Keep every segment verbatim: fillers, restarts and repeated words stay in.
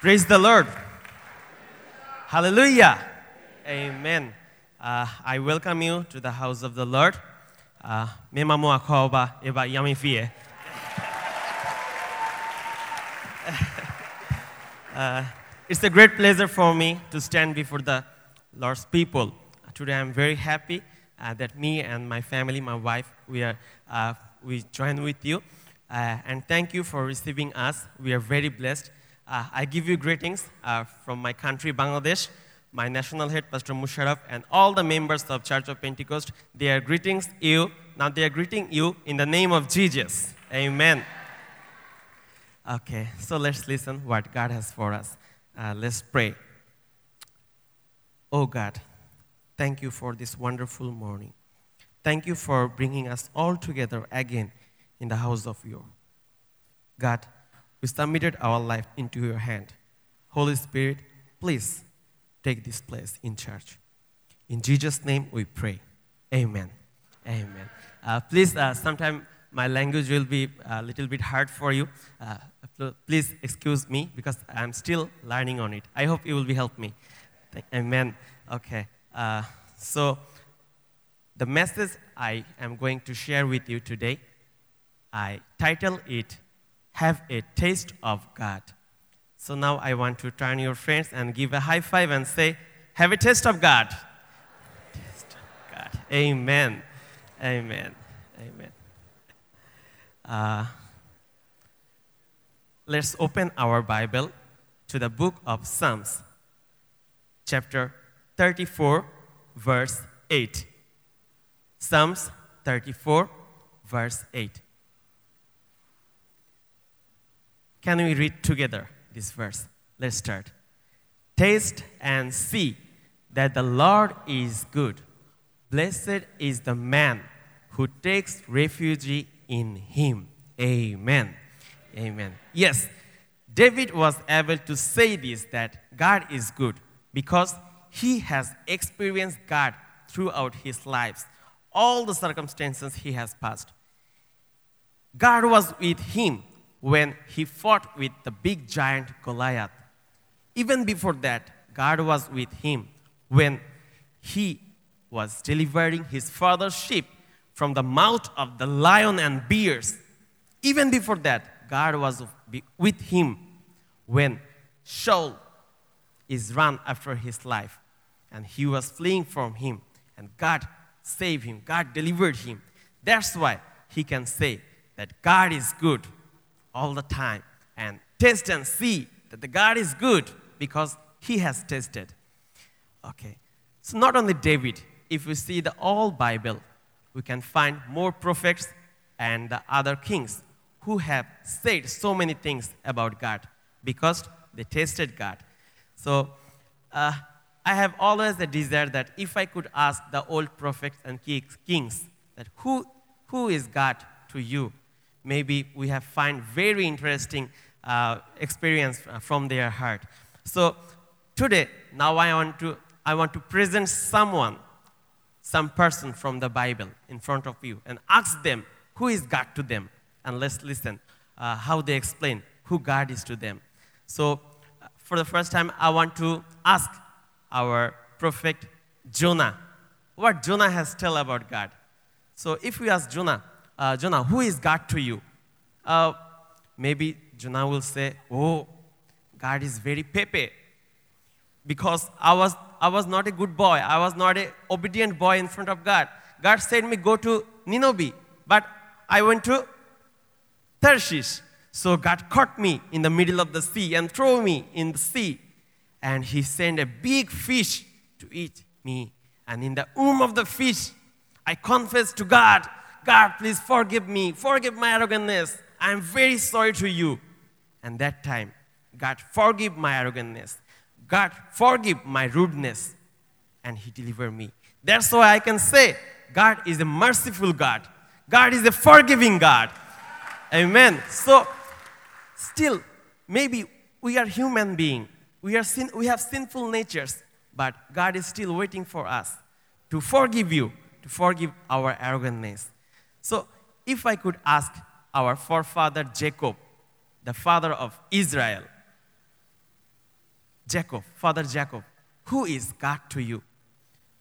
Praise the Lord. Hallelujah. Amen. Uh, I welcome you to the house of the Lord. Uh, uh, it's a great pleasure for me to stand before the Lord's people. Today I'm very happy uh, that me and my family, my wife, we are uh, we join with you. Uh, and thank you for receiving us. We are very blessed. Uh, I give you greetings uh, from my country, Bangladesh. My national head, Pastor Musharraf, and all the members of Church of Pentecost, they are greetings you. Now they are greeting you in the name of Jesus. Amen. Okay, so let's listen what God has for us. Uh, let's pray. Oh God, thank you for this wonderful morning. Thank you for bringing us all together again in the house of your God. We submitted our life into your hand. Holy Spirit, please take this place in church. In Jesus' name we pray. Amen. Amen. Uh, please, uh, sometime my language will be a little bit hard for you. Uh, please excuse me because I'm still learning on it. I hope you will be help me. Amen. Okay. Uh, so the message I am going to share with you today, I title it, Have a Taste of God. So now I want to turn your friends and give a high five and say, have a taste of God. Taste of God. Amen. Amen. Amen. Uh, let's open our Bible to the book of Psalms, chapter thirty-four, verse eight. Psalms thirty-four, verse eight. Can we read together? This verse. Let's start. Taste and see that the Lord is good. Blessed is the man who takes refuge in him. Amen. Amen. Yes, David was able to say this, that God is good because he has experienced God throughout his life, all the circumstances he has passed. God was with him when he fought with the big giant Goliath. Even before that, God was with him when he was delivering his father's sheep from the mouth of the lion and bears. Even before that, God was with him when Saul is run after his life and he was fleeing from him, and God saved him, God delivered him. That's why he can say that God is good all the time, and taste and see that the God is good because he has tasted. Okay, so not only David, if we see the whole Bible, we can find more prophets and the other kings who have said so many things about God because they tasted God. So uh, I have always a desire that if I could ask the old prophets and kings that who who is God to you, maybe we have found very interesting uh, experience from their heart. So today, now I want to I want to present someone, some person from the Bible in front of you and ask them who is God to them. And let's listen uh, how they explain who God is to them. So for the first time, I want to ask our prophet Jonah, what Jonah has tell about God. So if we ask Jonah, Uh, Jonah, who is God to you? Uh, maybe Jonah will say, oh, God is very pepe because I was I was not a good boy. I was not an obedient boy in front of God. God said me go to Nineveh, but I went to Tarshish. So God caught me in the middle of the sea and threw me in the sea. And he sent a big fish to eat me. And in the womb of the fish, I confessed to God, God, please forgive me. Forgive my arrogance. I am very sorry to you. And that time, God, forgive my arrogance. God, forgive my rudeness. And he delivered me. That's why I can say, God is a merciful God. God is a forgiving God. Amen. So, still, maybe we are human beings. We are sin- we have sinful natures. But God is still waiting for us to forgive you, to forgive our arrogance. So if I could ask our forefather Jacob, the father of Israel, Jacob, Father Jacob, who is God to you?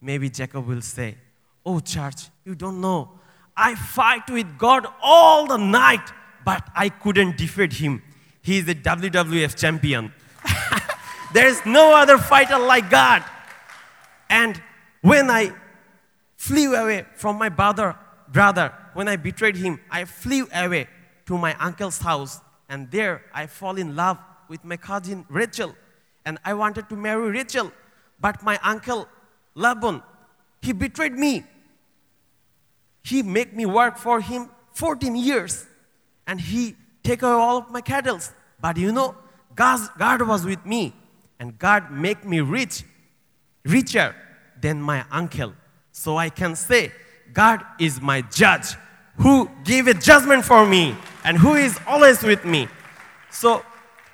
Maybe Jacob will say, oh, church, you don't know. I fight with God all the night, but I couldn't defeat him. He is a W W F champion. There is no other fighter like God. And when I flew away from my brother, brother, when I betrayed him, I flew away to my uncle's house. And there I fall in love with my cousin Rachel. And I wanted to marry Rachel. But my uncle Laban, he betrayed me. He made me work for him fourteen years. And he take away all of my cattle. But you know, God's, God was with me. And God make me rich, richer than my uncle. So I can say, God is my judge, who gave a judgment for me, and who is always with me. So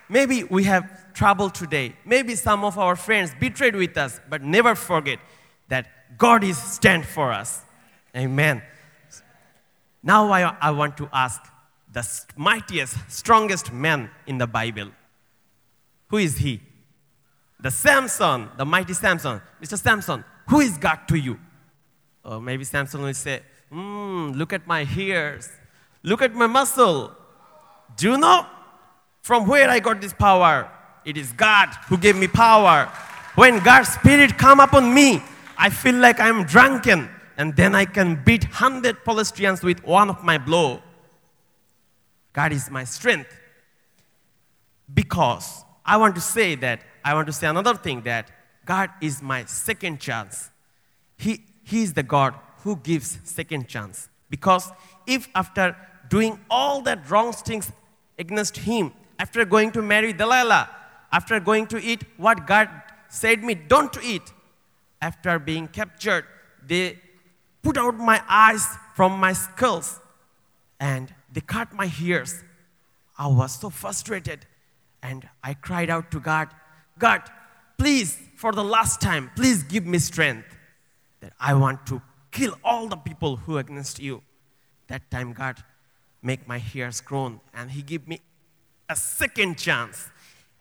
maybe we have trouble today. Maybe some of our friends betrayed with us, but never forget that God is stand for us. Amen. Now I, I want to ask the mightiest, strongest man in the Bible. Who is he? The Samson, the mighty Samson. Mister Samson, who is God to you? Or maybe Samson will say, mm, look at my hairs. Look at my muscle. Do you know from where I got this power? It is God who gave me power. When God's Spirit come upon me, I feel like I'm drunken. And then I can beat one hundred Palestinians with one of my blow. God is my strength. Because I want to say that, I want to say another thing, that God is my second chance. He He is the God who gives second chance. Because if after doing all that wrong things against him, after going to marry Delilah, after going to eat what God said me don't to eat, after being captured, they put out my eyes from my skulls and they cut my ears. I was so frustrated and I cried out to God, God, please, for the last time, please give me strength. That I want to kill all the people who are against you. That time God make my hairs grown and he give me a second chance.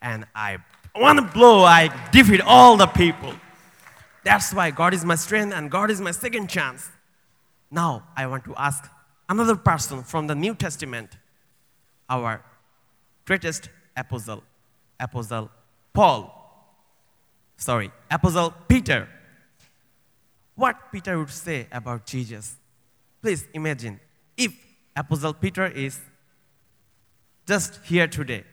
And I, one blow, I defeat all the people. That's why God is my strength and God is my second chance. Now I want to ask another person from the New Testament, our greatest apostle, apostle Paul, sorry, apostle Peter. What Peter would say about Jesus. Please imagine if Apostle Peter is just here today.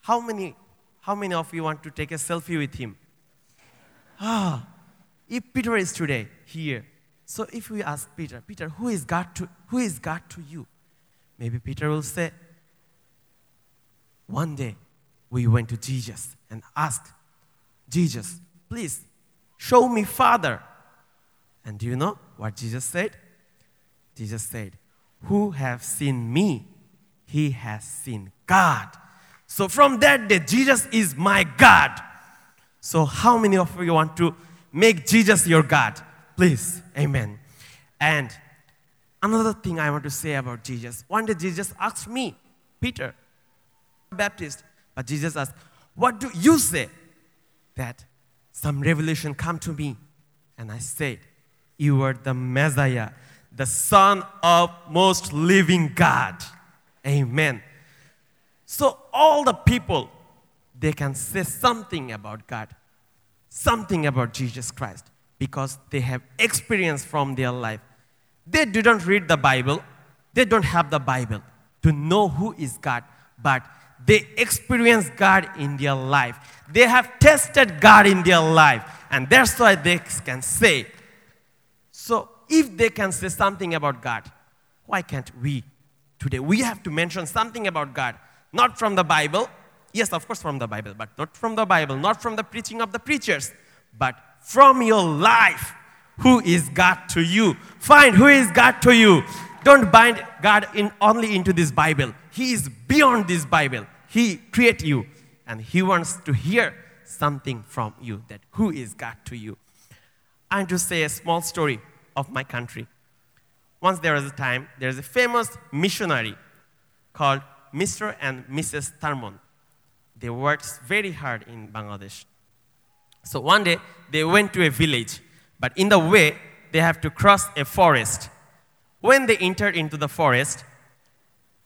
How many, how many of you want to take a selfie with him? Ah, if Peter is today here, so if we ask Peter, Peter, who is God to who is God to you? Maybe Peter will say, one day we went to Jesus and asked, Jesus, please show me Father. And do you know what Jesus said? Jesus said, who have seen me, he has seen God. So from that day, Jesus is my God. So how many of you want to make Jesus your God? Please, amen. And another thing I want to say about Jesus. One day Jesus asked me, Peter, Baptist, but Jesus asked, what do you say? That some revelation come to me. And I said, you are the Messiah, the Son of most living God. Amen. So all the people, they can say something about God, something about Jesus Christ, because they have experience from their life. They didn't read the Bible. They don't have the Bible to know who is God, but they experience God in their life. They have tested God in their life, and that's why they can say. So if they can say something about God, why can't we today? We have to mention something about God, not from the Bible. Yes, of course from the Bible, but not from the Bible, not from the preaching of the preachers, but from your life. Who is God to you? Find who is God to you. Don't bind God in only into this Bible. He is beyond this Bible. He created you, and he wants to hear something from you, that who is God to you. I want to say a small story of my country. Once there was a time, there is a famous missionary called Mister and Missus Thurman. They worked very hard in Bangladesh. So one day, they went to a village, but in the way, they have to cross a forest. When they entered into the forest,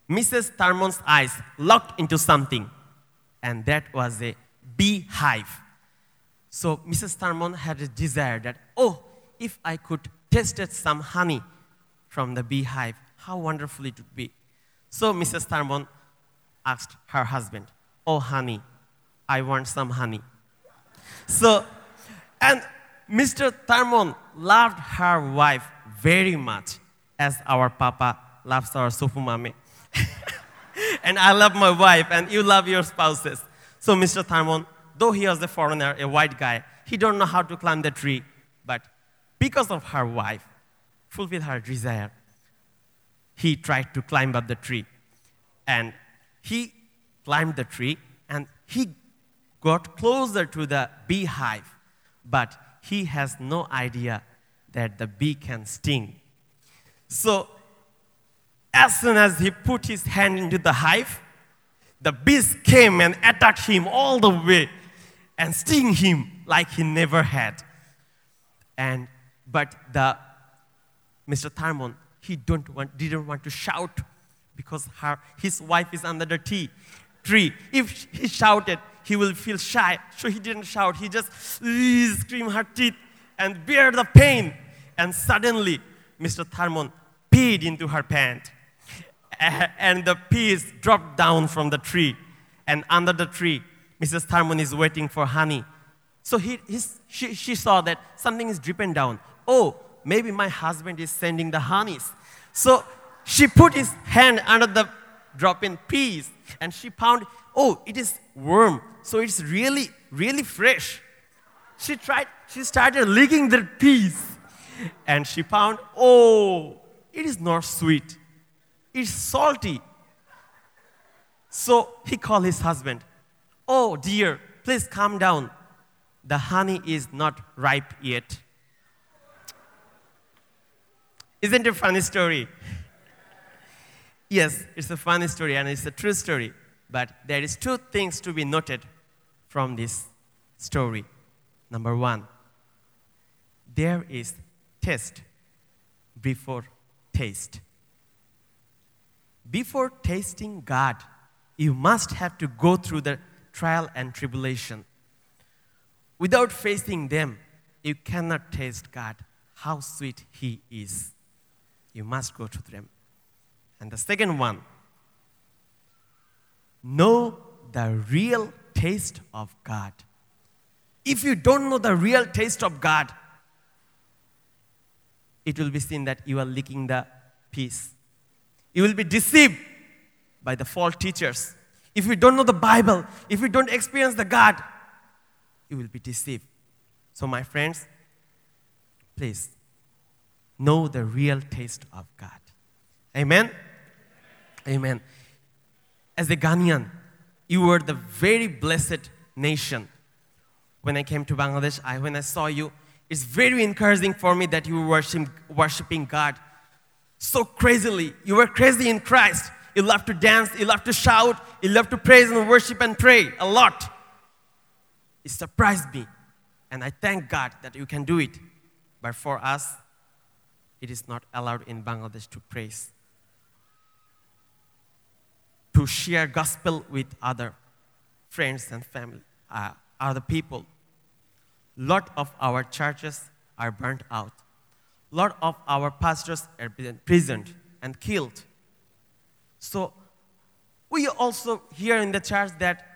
Missus Thurman's eyes locked into something, and that was a beehive. So Missus Thurman had a desire that, oh, if I could taste some honey from the beehive, how wonderful it would be. So Missus Thurman asked her husband, oh, honey, I want some honey. So, and Mister Thurman loved her wife very much, as our papa loves our supu mame. And I love my wife, and you love your spouses. So Mister Thurman, though he was a foreigner, a white guy, he don't know how to climb the tree, but because of her wife, fulfilled her desire, he tried to climb up the tree. And he climbed the tree, and he got closer to the beehive, but he has no idea that the bee can sting. So as soon as he put his hand into the hive, the bees came and attacked him all the way and sting him like he never had. And but the Mister Thurman, he don't want, didn't want to shout because her, his wife is under the tea tree. If he shouted, he will feel shy. So he didn't shout. He just screamed her teeth and bear the pain. And suddenly, Mister Thurman peed into her pant. And the peas dropped down from the tree. And under the tree, Missus Thurman is waiting for honey. So he, his, she, she saw that something is dripping down. Oh, maybe my husband is sending the honeys. So she put his hand under the dropping peas. And she found, oh, it is warm. So it's really, really fresh. She tried. She started licking the peas. And she found, oh, it is not sweet. It's salty. So he called his husband. Oh, dear, please calm down. The honey is not ripe yet. Isn't it a funny story? Yes, it's a funny story and it's a true story. But there is two things to be noted from this story. Number one, there is test before taste. Before tasting God, you must have to go through the trial and tribulation. Without facing them, you cannot taste God, how sweet He is. You must go through them. And the second one, know the real taste of God. If you don't know the real taste of God, it will be seen that you are licking the peas. You will be deceived by the false teachers. If you don't know the Bible, if you don't experience the God, you will be deceived. So my friends, please, know the real taste of God. Amen? Amen. As a Ghanaian, you were the very blessed nation. When I came to Bangladesh, I, when I saw you, it's very encouraging for me that you were worship, worshiping God so crazily. You were crazy in Christ. You love to dance. You love to shout. You love to praise and worship and pray a lot. It surprised me. And I thank God that you can do it. But for us, it is not allowed in Bangladesh to praise, to share gospel with other friends and family, uh, other people. Lot of our churches are burnt out. Lot of our pastors are imprisoned and killed. So we also hear in the church that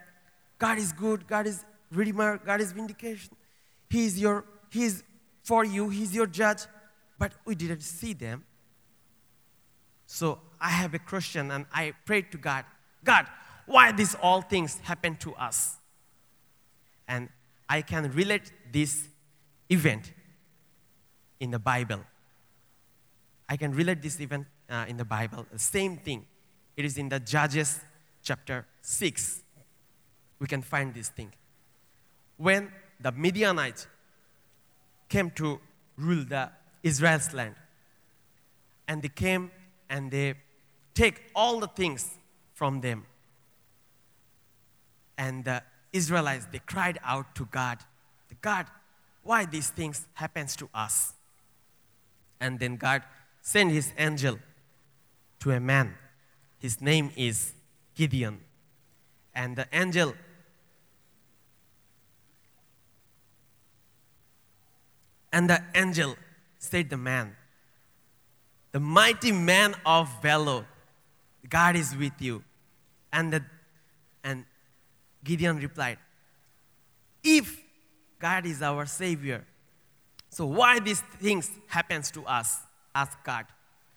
God is good, God is redeemer, God is vindication. He is your, He is for you, He is your judge. But we didn't see them. So I have a question and I prayed to God, God, why these all things happen to us? And I can relate this event in the Bible. I can relate this event uh, in the Bible. The same thing. It is in the Judges chapter six. We can find this thing. When the Midianites came to rule the Israel's land, and they came and they take all the things from them. And the Israelites, they cried out to God. God, why these things happens to us? And then God sent his angel to a man. His name is Gideon. And the angel and the angel said the man, the mighty man of valor, God is with you. And the, and Gideon replied, if God is our Savior, so why these things happens to us? Asked God.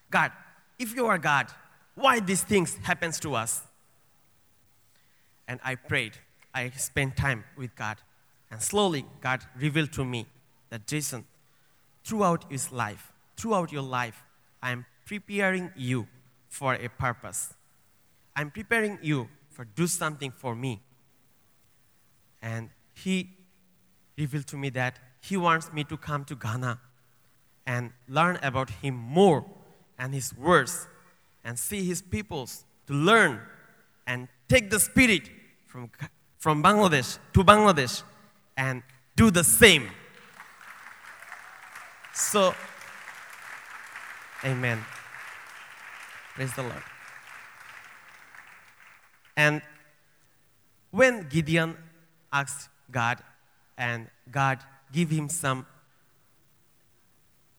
God, if you are God, why these things happens to us? And I prayed. I spent time with God. And slowly God revealed to me that, Jason, throughout his life, throughout your life, I am preparing you for a purpose. I'm preparing you for do something for me. And he revealed to me that he wants me to come to Ghana and learn about him more and his words and see his peoples to learn and take the spirit from, from Bangladesh to Bangladesh and do the same. So, amen. Praise the Lord. And when Gideon asked God, and God gave him some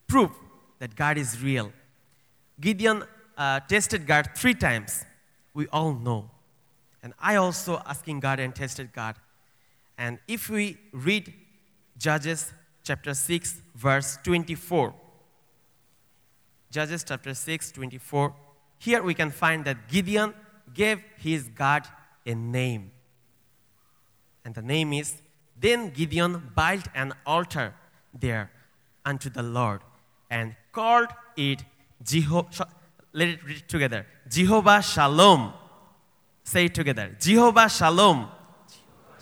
proof that God is real, Gideon uh, tested God three times. We all know. And I also asking God and tested God. And if we read Judges chapter six, verse twenty-four, Judges chapter six, twenty-four, here we can find that Gideon gave his God a name. And the name is, then Gideon built an altar there unto the Lord and called it Jehovah. Let it read together. Jehovah Shalom. Say it together. Jehovah Shalom.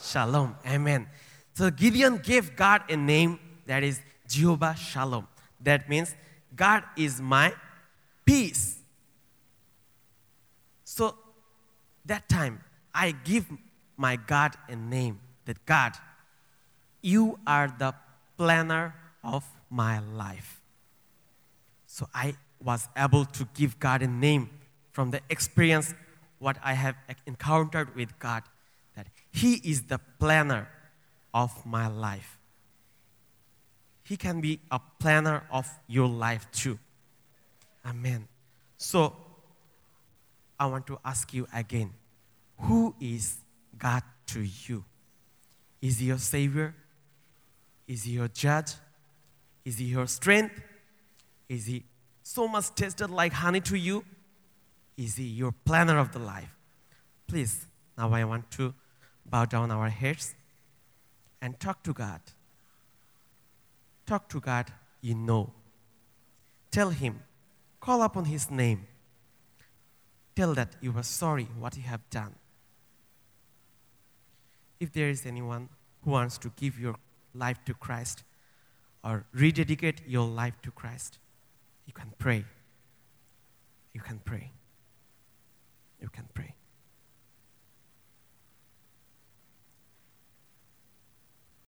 Shalom. Amen. So Gideon gave God a name that is Jehovah Shalom. That means God is my peace. So that time, I give my God a name, that God, you are the planner of my life. So I was able to give God a name from the experience what I have encountered with God, that He is the planner of my life. He can be a planner of your life too. Amen. So I want to ask you again, who is God to you? Is He your Savior? Is He your judge? Is He your strength? Is He so much tasted like honey to you? Is He your planner of the life? Please, now I want to bow down our heads and talk to God. Talk to God you know. Tell Him, call upon His name. Tell that you are sorry what you have done. If there is anyone who wants to give your life to Christ or rededicate your life to Christ, you can pray. You can pray. You can pray.